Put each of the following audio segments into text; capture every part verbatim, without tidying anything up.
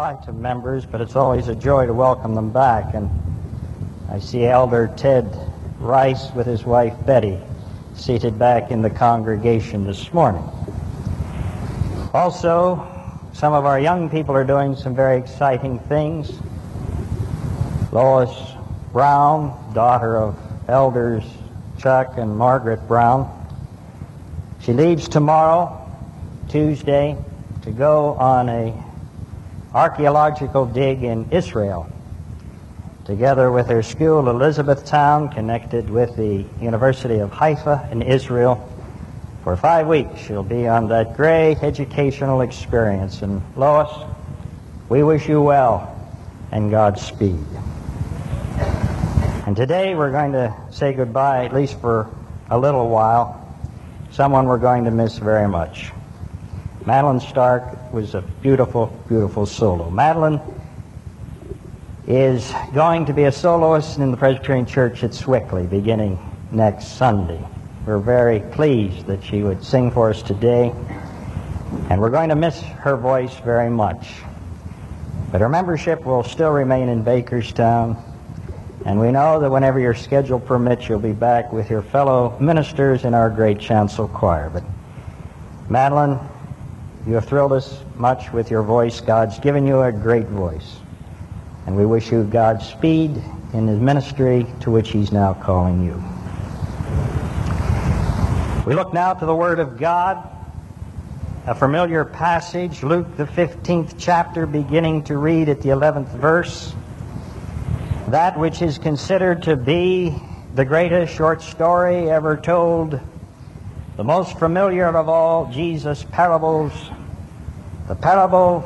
Hi to members, but it's always a joy to welcome them back. And I see Elder Ted Rice with his wife Betty seated back in the congregation this morning. Also, some of our young people are doing some very exciting things. Lois Brown, daughter of Elders Chuck and Margaret Brown, she leaves tomorrow, Tuesday, to go on a archaeological dig in Israel, together with her school, Elizabethtown, connected with the University of Haifa in Israel. For five weeks, she'll be on that great educational experience. And Lois, we wish you well and Godspeed. And today we're going to say goodbye, at least for a little while, someone we're going to miss very much. Madeline Stark was a beautiful, beautiful solo. Madeline is going to be a soloist in the Presbyterian Church at Swickley beginning next Sunday. We're very pleased that she would sing for us today, and we're going to miss her voice very much. But her membership will still remain in Bakerstown, and we know that whenever your schedule permits, you'll be back with your fellow ministers in our great chancel choir. But Madeline, you have thrilled us much with your voice. God's given you a great voice. And we wish you Godspeed in his ministry to which he's now calling you. We look now to the Word of God, a familiar passage, Luke the fifteenth chapter, beginning to read at the eleventh verse. That which is considered to be the greatest short story ever told, the most familiar of all Jesus' parables, the parable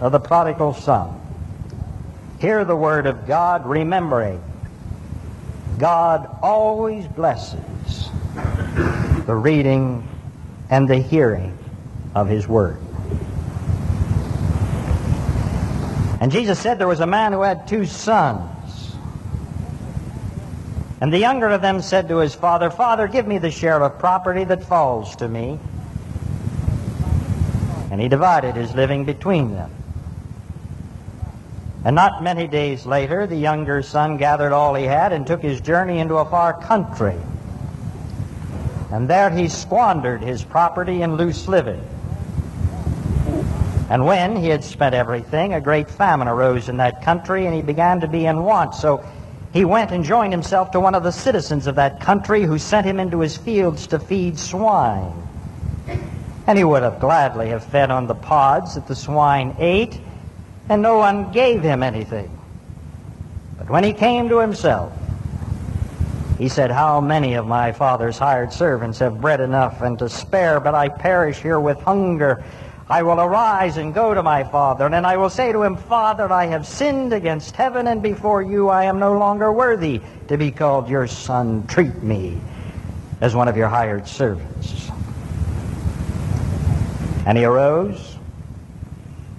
of the prodigal son. Hear the word of God, remembering God always blesses the reading and the hearing of his word. And Jesus said there was a man who had two sons. And the younger of them said to his father, "Father, give me the share of property that falls to me." And he divided his living between them. And not many days later, the younger son gathered all he had and took his journey into a far country. And there he squandered his property in loose living. And when he had spent everything, a great famine arose in that country, and he began to be in want. So he went and joined himself to one of the citizens of that country, who sent him into his fields to feed swine. And he would have gladly have fed on the pods that the swine ate, and no one gave him anything. But when he came to himself, he said, "How many of my father's hired servants have bread enough and to spare, but I perish here with hunger. I will arise and go to my father, and I will say to him, Father, I have sinned against heaven, and before you I am no longer worthy to be called your son. Treat me as one of your hired servants." And he arose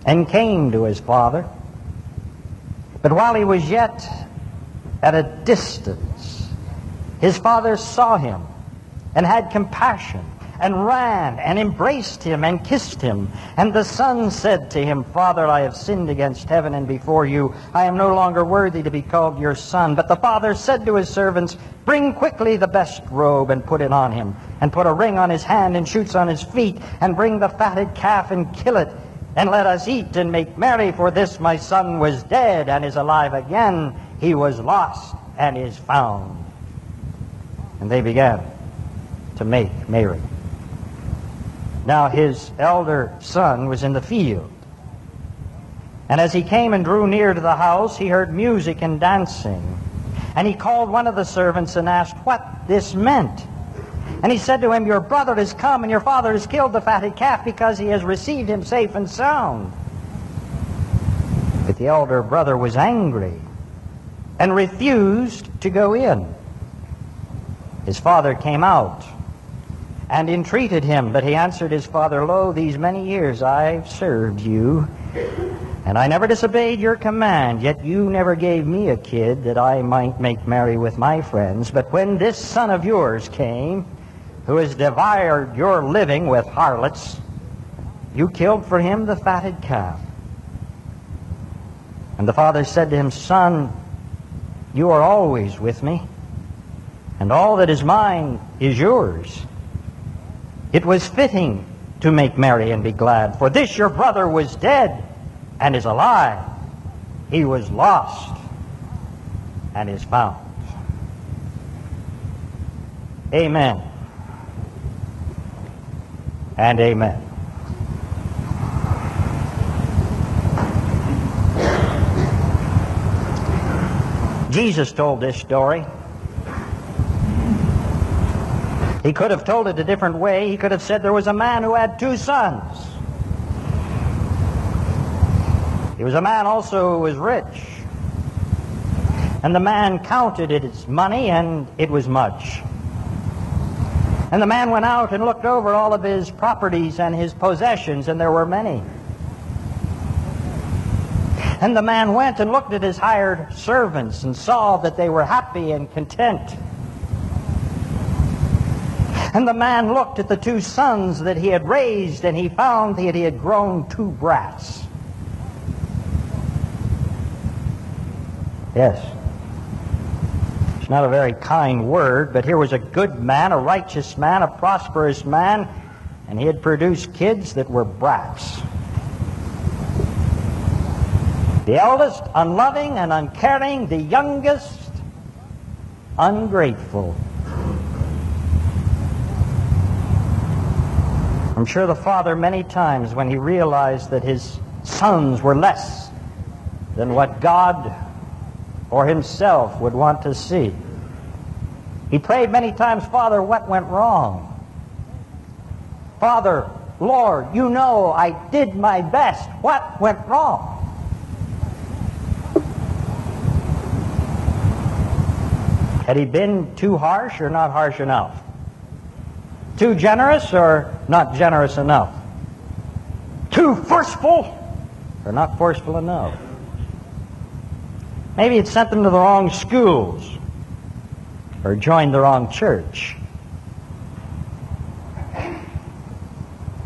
and came to his father. But while he was yet at a distance, his father saw him and had compassion, and ran and embraced him and kissed him. And the son said to him, "Father, I have sinned against heaven, and before you I am no longer worthy to be called your son." But the father said to his servants, "Bring quickly the best robe and put it on him, and put a ring on his hand and shoes on his feet, and bring the fatted calf and kill it. And let us eat and make merry, for this my son was dead and is alive again. He was lost and is found." And they began to make merry. Now his elder son was in the field. And as he came and drew near to the house, he heard music and dancing. And he called one of the servants and asked what this meant. And he said to him, "Your brother has come, and your father has killed the fatted calf, because he has received him safe and sound." But the elder brother was angry and refused to go in. His father came out and entreated him, but he answered his father, "Lo, these many years I've served you, and I never disobeyed your command, yet you never gave me a kid that I might make merry with my friends. But when this son of yours came, who has devoured your living with harlots, you killed for him the fatted calf." And the father said to him, Son, you are always with me, and all that is mine is yours. It was fitting to make merry and be glad, for this your brother was dead and is alive. He was lost and is found. Amen. And amen. Jesus told this story. He could have told it a different way. He could have said there was a man who had two sons. He was a man also who was rich. And the man counted his money, and it was much. And the man went out and looked over all of his properties and his possessions, and there were many. And the man went and looked at his hired servants and saw that they were happy and content. And the man looked at the two sons that he had raised, and he found that he had grown two brats. Yes. It's not a very kind word, but here was a good man, a righteous man, a prosperous man, and he had produced kids that were brats. The eldest, unloving and uncaring, the youngest, ungrateful. I'm sure the father many times when he realized that his sons were less than what God or himself would want to see. He prayed many times, Father, what went wrong? Father, Lord, you know I did my best. What went wrong? Had he been too harsh or not harsh enough? Too generous or not generous enough? Too forceful or not forceful enough? Maybe it sent them to the wrong schools or joined the wrong church.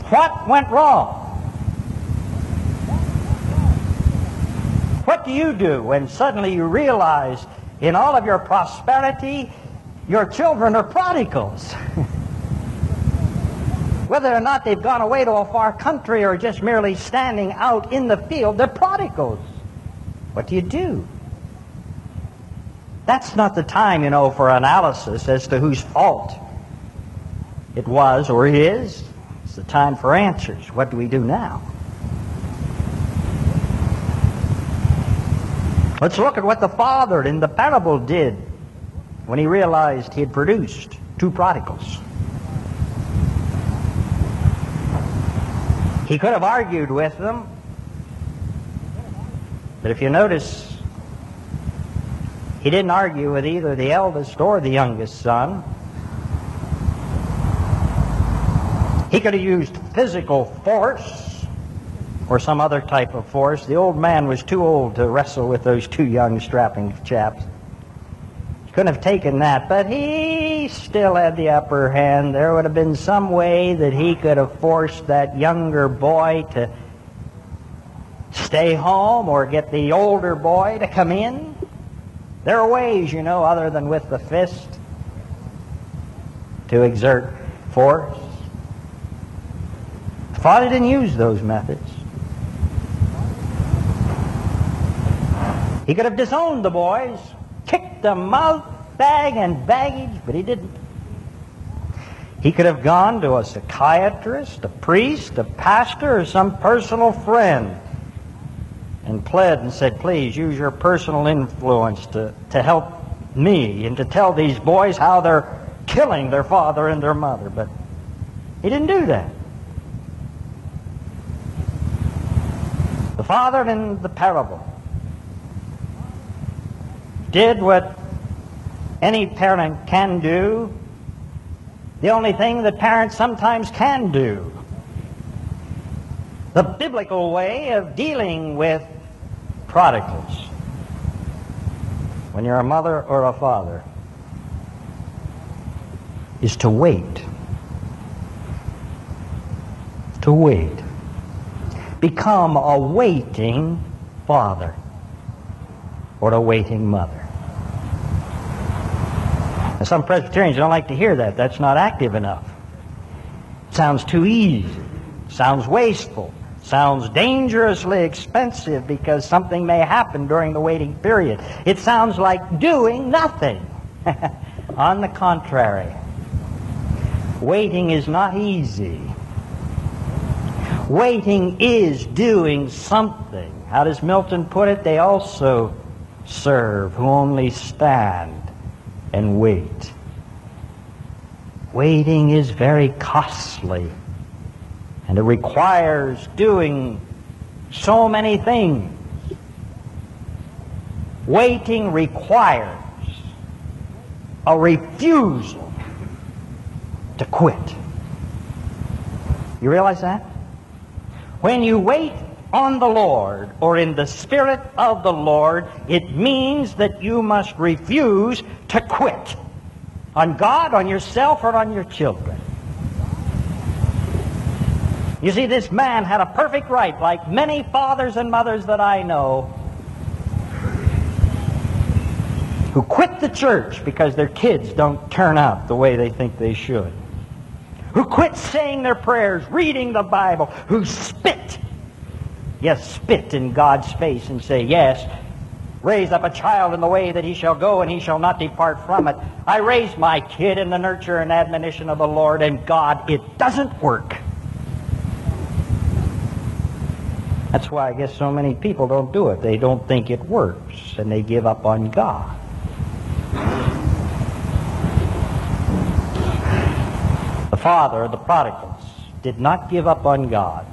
What went wrong? What do you do when suddenly you realize in all of your prosperity, your children are prodigals? Whether or not they've gone away to a far country or just merely standing out in the field, they're prodigals. What do you do? That's not the time, you know, for analysis as to whose fault it was or is. It's the time for answers. What do we do now? Let's look at what the father in the parable did when he realized he had produced two prodigals. He could have argued with them, but if you notice, he didn't argue with either the eldest or the youngest son. He could have used physical force or some other type of force. The old man was too old to wrestle with those two young strapping chaps. He couldn't have taken that, but he still had the upper hand. There would have been some way that he could have forced that younger boy to stay home or get the older boy to come in. There are ways, you know, other than with the fist to exert force. The father didn't use those methods. He could have disowned the boys, kicked them out, bag and baggage, but he didn't. He could have gone to a psychiatrist, a priest, a pastor, or some personal friend and pled and said, please use your personal influence to, to help me and to tell these boys how they're killing their father and their mother. But he didn't do that. The father in the parable did what any parent can do, the only thing that parents sometimes can do. The biblical way of dealing with prodigals when you're a mother or a father is to wait. To wait. Become a waiting father. or the waiting mother. Now, some Presbyterians don't like to hear that. That's not active enough. It sounds too easy. It sounds wasteful. It sounds dangerously expensive because something may happen during the waiting period. It sounds like doing nothing. On the contrary, waiting is not easy. Waiting is doing something. How does Milton put it? They also serve who only stand and wait. Waiting is very costly, and it requires doing so many things. Waiting requires a refusal to quit. You realize that? When you wait on the Lord or in the Spirit of the Lord, it means that you must refuse to quit on God, on yourself, or on your children. You see, this man had a perfect right, like many fathers and mothers that I know, who quit the church because their kids don't turn out the way they think they should, who quit saying their prayers, reading the Bible, who spit, yes, spit in God's face and say, yes, raise up a child in the way that he shall go and he shall not depart from it. I raised my kid in the nurture and admonition of the Lord, and God, it doesn't work. That's why I guess so many people don't do it. They don't think it works, and they give up on God. The father of the prodigals did not give up on God.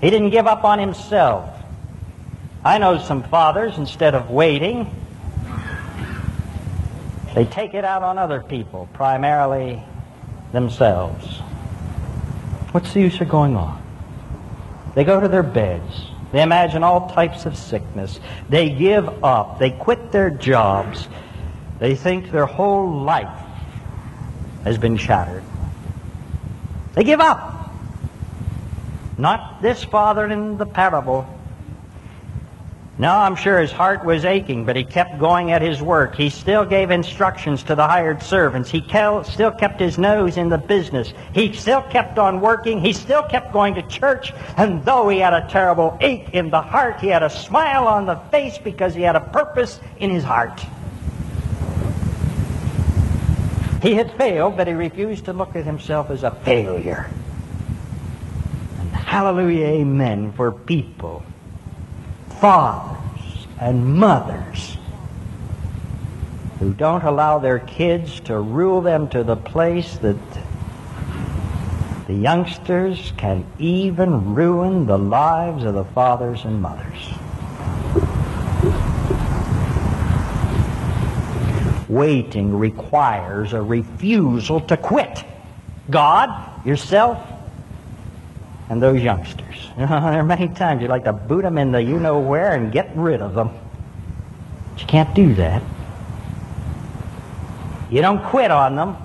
He didn't give up on himself. I know some fathers, instead of waiting, they take it out on other people, primarily themselves. What's the use of going on? They go to their beds. They imagine all types of sickness. They give up. They quit their jobs. They think their whole life has been shattered. They give up. Not this father in the parable. No, I'm sure his heart was aching, but he kept going at his work. He still gave instructions to the hired servants. He still kept his nose in the business. He still kept on working. He still kept going to church. And though he had a terrible ache in the heart, he had a smile on the face because he had a purpose in his heart. He had failed, but he refused to look at himself as a failure. And hallelujah, amen, for people, fathers and mothers, who don't allow their kids to rule them to the place that the youngsters can even ruin the lives of the fathers and mothers. Waiting requires a refusal to quit. God, yourself, and those youngsters. There are many times you'd like to boot them in the you-know-where and get rid of them. But you can't do that. You don't quit on them,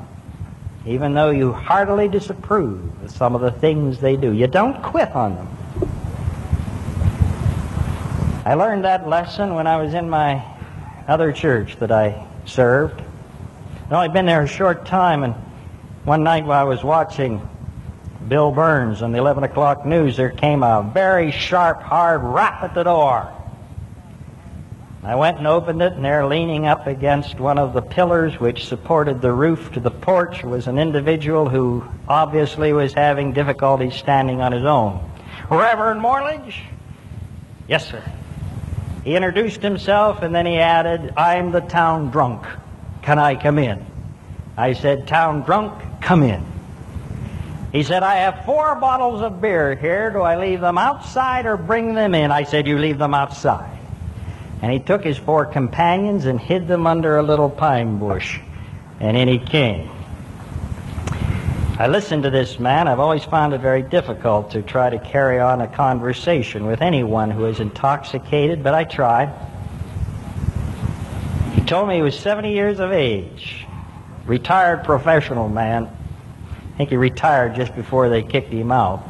even though you heartily disapprove of some of the things they do. You don't quit on them. I learned that lesson when I was in my other church that I served. I'd only been there a short time, and one night while I was watching Bill Burns on the eleven o'clock news, there came a very sharp, hard rap at the door. I went and opened it, and there, leaning up against one of the pillars which supported the roof to the porch, was an individual who obviously was having difficulty standing on his own. Reverend Morledge? Yes, sir. He introduced himself, and then he added, I'm the town drunk. Can I come in? I said, town drunk, come in. He said, I have four bottles of beer here. Do I leave them outside or bring them in? I said, you leave them outside. And he took his four companions and hid them under a little pine bush. And in he came. I listened to this man. I've always found it very difficult to try to carry on a conversation with anyone who is intoxicated, but I tried. He told me he was seventy years of age, retired professional man. I think he retired just before they kicked him out.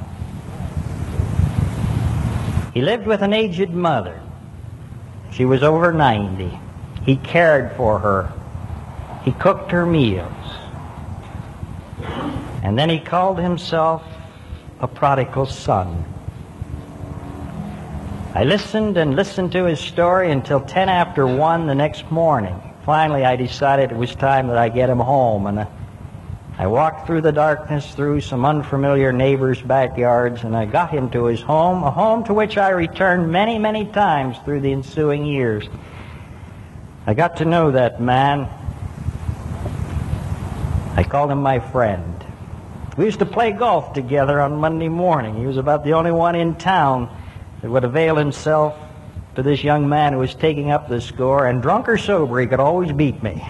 He lived with an aged mother. She was over ninety. He cared for her. He cooked her meals. And then he called himself a prodigal son. I listened and listened to his story until ten after one the next morning. Finally, I decided it was time that I get him home, and I walked through the darkness through some unfamiliar neighbors' backyards, and I got him to his home, a home to which I returned many, many times through the ensuing years. I got to know that man. I called him my friend. We used to play golf together on Monday morning. He was about the only one in town that would avail himself to this young man who was taking up the score, and drunk or sober, he could always beat me.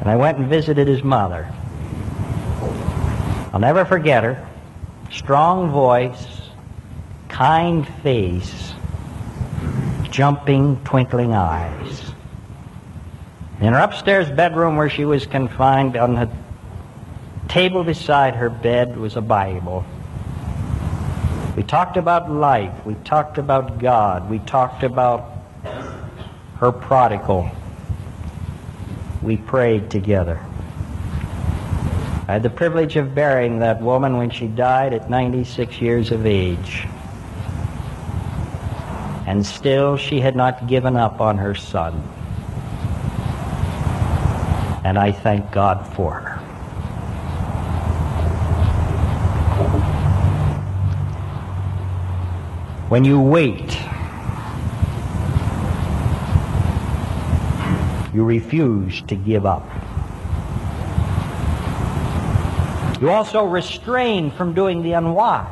And I went and visited his mother. I'll never forget her. Strong voice, kind face, jumping, twinkling eyes. In her upstairs bedroom where she was confined, on the table beside her bed was a Bible. We talked about life. We talked about God. We talked about her prodigal. We prayed together. I had the privilege of burying that woman when she died at ninety-six years of age. And still she had not given up on her son. And I thank God for her. When you wait, you refuse to give up. You also restrain from doing the unwise.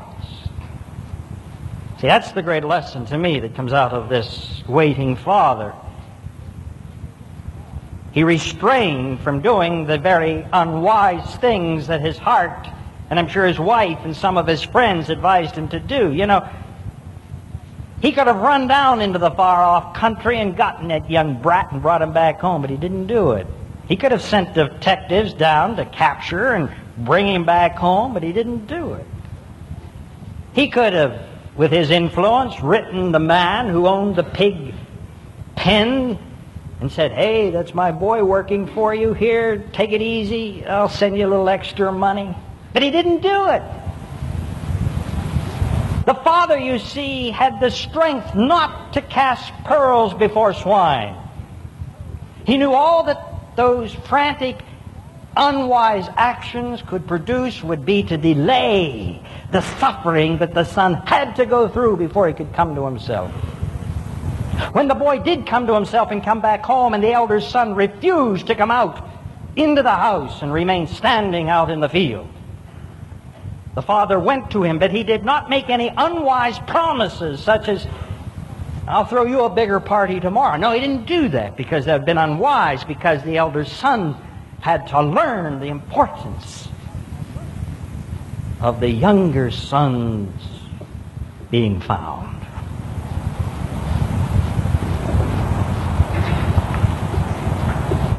See, that's the great lesson to me that comes out of this waiting father. He restrained from doing the very unwise things that his heart, and I'm sure his wife and some of his friends, advised him to do. You know, he could have run down into the far-off country and gotten that young brat and brought him back home, but he didn't do it. He could have sent detectives down to capture and bring him back home, but he didn't do it. He could have, with his influence, written the man who owned the pig pen and said, "Hey, that's my boy working for you here. Take it easy. I'll send you a little extra money." But he didn't do it. The father, you see, had the strength not to cast pearls before swine. He knew all that those frantic, unwise actions could produce would be to delay the suffering that the son had to go through before he could come to himself. When the boy did come to himself and come back home, and the elder son refused to come out into the house and remained standing out in the field, the father went to him, but he did not make any unwise promises such as, "I'll throw you a bigger party tomorrow." No, he didn't do that because that had been unwise, because the elder son had to learn the importance of the younger son's being found.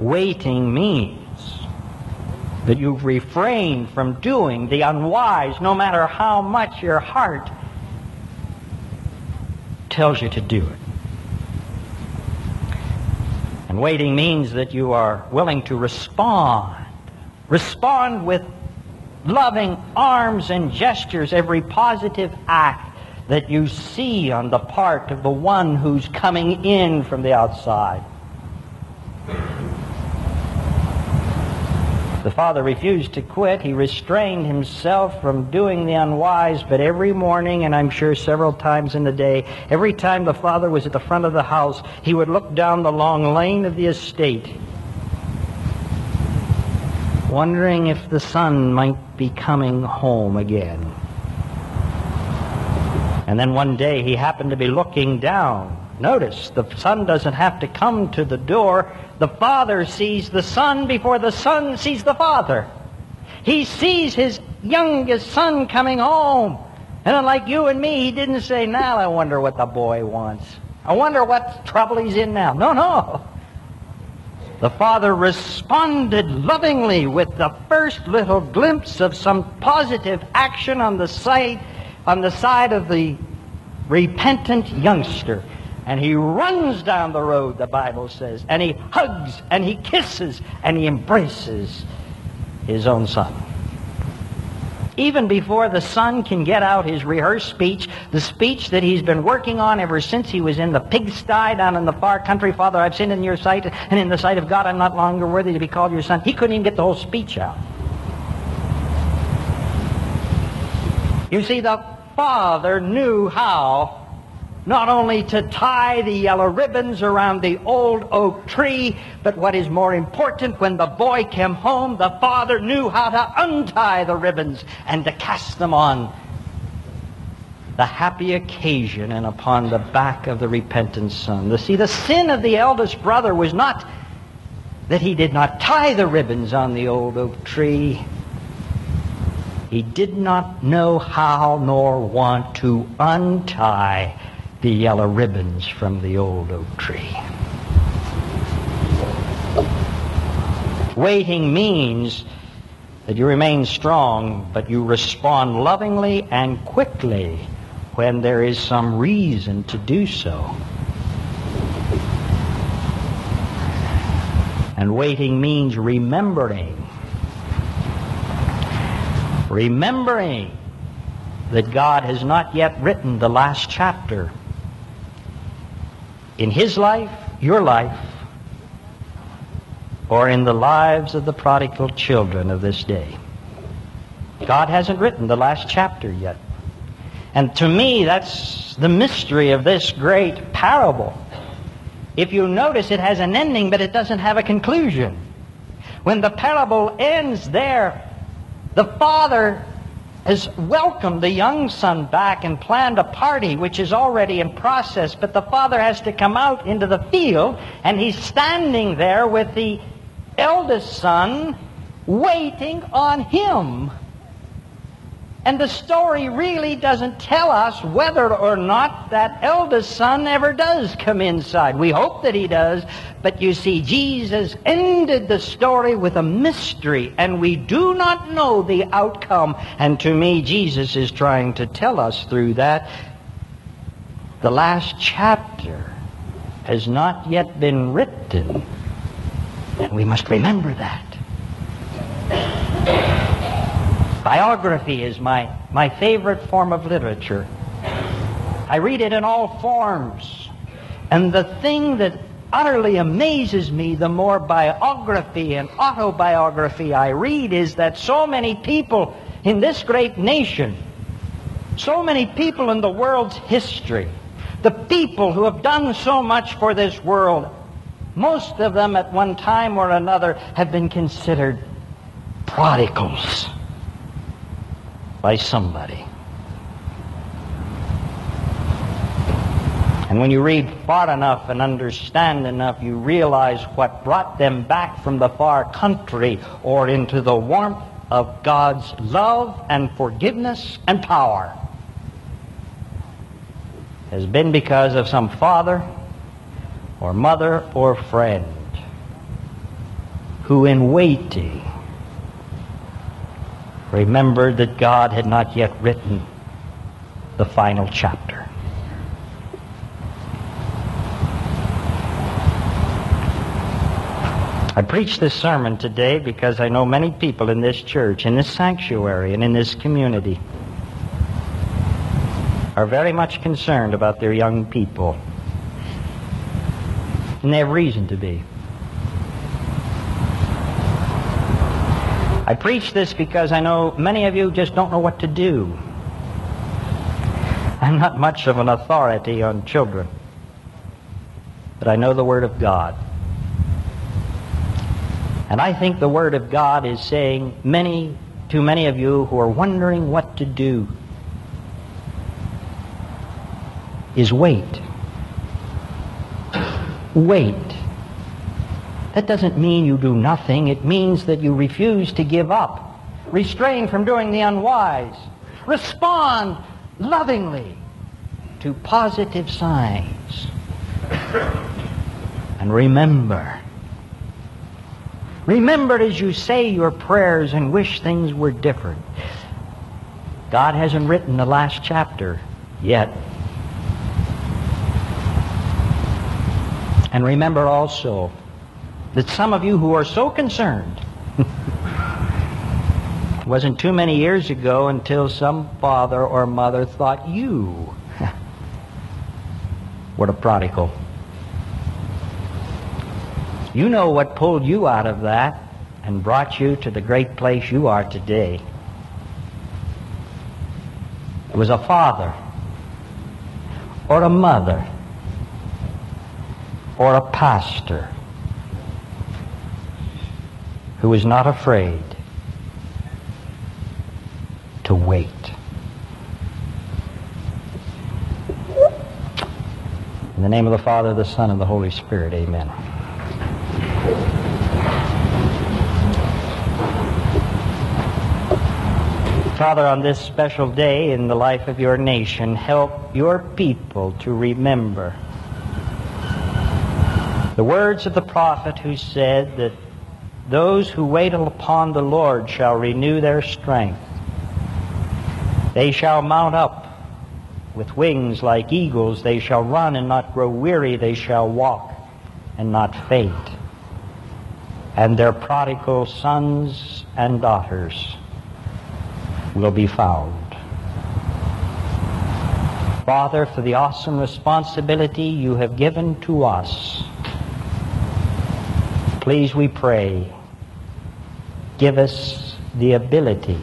Waiting means that you've refrained from doing the unwise, no matter how much your heart tells you to do it. And waiting means that you are willing to respond. Respond with loving arms and gestures every positive act that you see on the part of the one who's coming in from the outside. The father refused to quit. He restrained himself from doing the unwise, but every morning, and I'm sure several times in the day, every time the father was at the front of the house, he would look down the long lane of the estate, wondering if the son might be coming home again. And then one day he happened to be looking down. Notice, the son doesn't have to come to the door. The father sees the son before the son sees the father. He sees his youngest son coming home. And unlike you and me, he didn't say, "Now I wonder what the boy wants. I wonder what trouble he's in now." No, no. The father responded lovingly with the first little glimpse of some positive action on the side, on the side of the repentant youngster. And he runs down the road, the Bible says, and he hugs and he kisses and he embraces his own son. Even before the son can get out his rehearsed speech, the speech that he's been working on ever since he was in the pigsty down in the far country, Father, I've sinned in your sight, and in the sight of God I'm not longer worthy to be called your son. He couldn't even get the whole speech out. You see, the Father knew how not only to tie the yellow ribbons around the old oak tree, but what is more important, when the boy came home, the father knew how to untie the ribbons and to cast them on the happy occasion and upon the back of the repentant son. You see, the sin of the eldest brother was not that he did not tie the ribbons on the old oak tree. He did not know how nor want to untie the yellow ribbons from the old oak tree. Waiting means that you remain strong, but you respond lovingly and quickly when there is some reason to do so. And waiting means remembering. Remembering that God has not yet written the last chapter in his life, your life, or in the lives of the prodigal children of this day. God hasn't written the last chapter yet. And to me, that's the mystery of this great parable. If you notice, it has an ending, but it doesn't have a conclusion. When the parable ends there, the father has welcomed the young son back and planned a party which is already in process, but the father has to come out into the field, and he's standing there with the eldest son waiting on him. And the story really doesn't tell us whether or not that eldest son ever does come inside. We hope that he does, but you see, Jesus ended the story with a mystery, and we do not know the outcome. And to me, Jesus is trying to tell us through that the last chapter has not yet been written, and we must remember that. Biography is my, my favorite form of literature. I read it in all forms. And the thing that utterly amazes me, the more biography and autobiography I read, is that so many people in this great nation, so many people in the world's history, the people who have done so much for this world, most of them at one time or another have been considered prodigals by somebody. And when you read far enough and understand enough, you realize what brought them back from the far country or into the warmth of God's love and forgiveness and power has been because of some father or mother or friend who, in waiting, remembered that God had not yet written the final chapter. I preach this sermon today because I know many people in this church, in this sanctuary, and in this community are very much concerned about their young people. And they have reason to be. I preach this because I know many of you just don't know what to do. I'm not much of an authority on children, but I know the Word of God. And I think the Word of God is saying many, to many of you who are wondering what to do, is wait. Wait. That doesn't mean you do nothing. It means that you refuse to give up. Restrain from doing the unwise. Respond lovingly to positive signs. And remember. Remember as you say your prayers and wish things were different. God hasn't written the last chapter yet. And remember also that some of you who are so concerned, it wasn't too many years ago until some father or mother thought you were a prodigal. You know what pulled you out of that and brought you to the great place you are today. It was a father or a mother or a pastor who was not afraid to wait. In the name of the Father, the Son, and the Holy Spirit, amen. Father, on this special day in the life of your nation, help your people to remember the words of the prophet who said that those who wait upon the Lord shall renew their strength. They shall mount up with wings like eagles. They shall run and not grow weary. They shall walk and not faint. And their prodigal sons and daughters will be found. Father, for the awesome responsibility you have given to us, please, we pray, give us the ability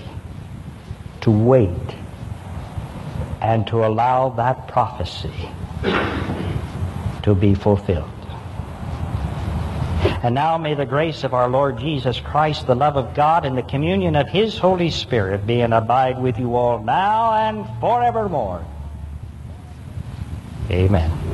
to wait and to allow that prophecy to be fulfilled. And now may the grace of our Lord Jesus Christ, the love of God, and the communion of His Holy Spirit be and abide with you all now and forevermore. Amen.